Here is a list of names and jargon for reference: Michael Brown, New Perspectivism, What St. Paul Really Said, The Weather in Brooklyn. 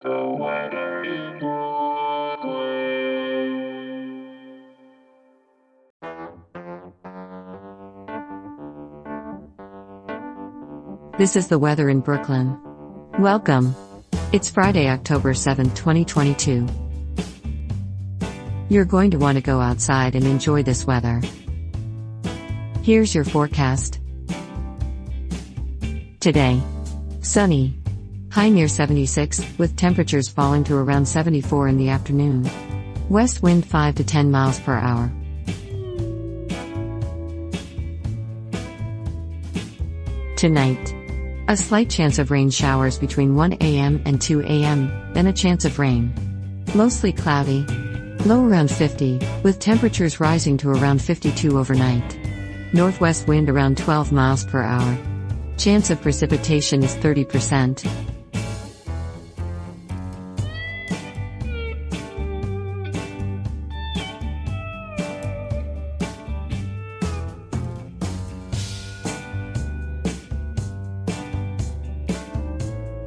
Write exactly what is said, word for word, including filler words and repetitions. The weather in Brooklyn. This is the weather in Brooklyn. Welcome. It's Friday, October seventh, twenty twenty-two. You're going to want to go outside and enjoy this weather. Here's your forecast. Today, sunny. High near seventy-six, with temperatures falling to around seventy-four in the afternoon. West wind five to ten miles per hour. Tonight, a slight chance of rain showers between one a.m. and two a.m., then a chance of rain. Mostly cloudy. Low around fifty, with temperatures rising to around fifty-two overnight. Northwest wind around twelve miles per hour. Chance of precipitation is thirty percent.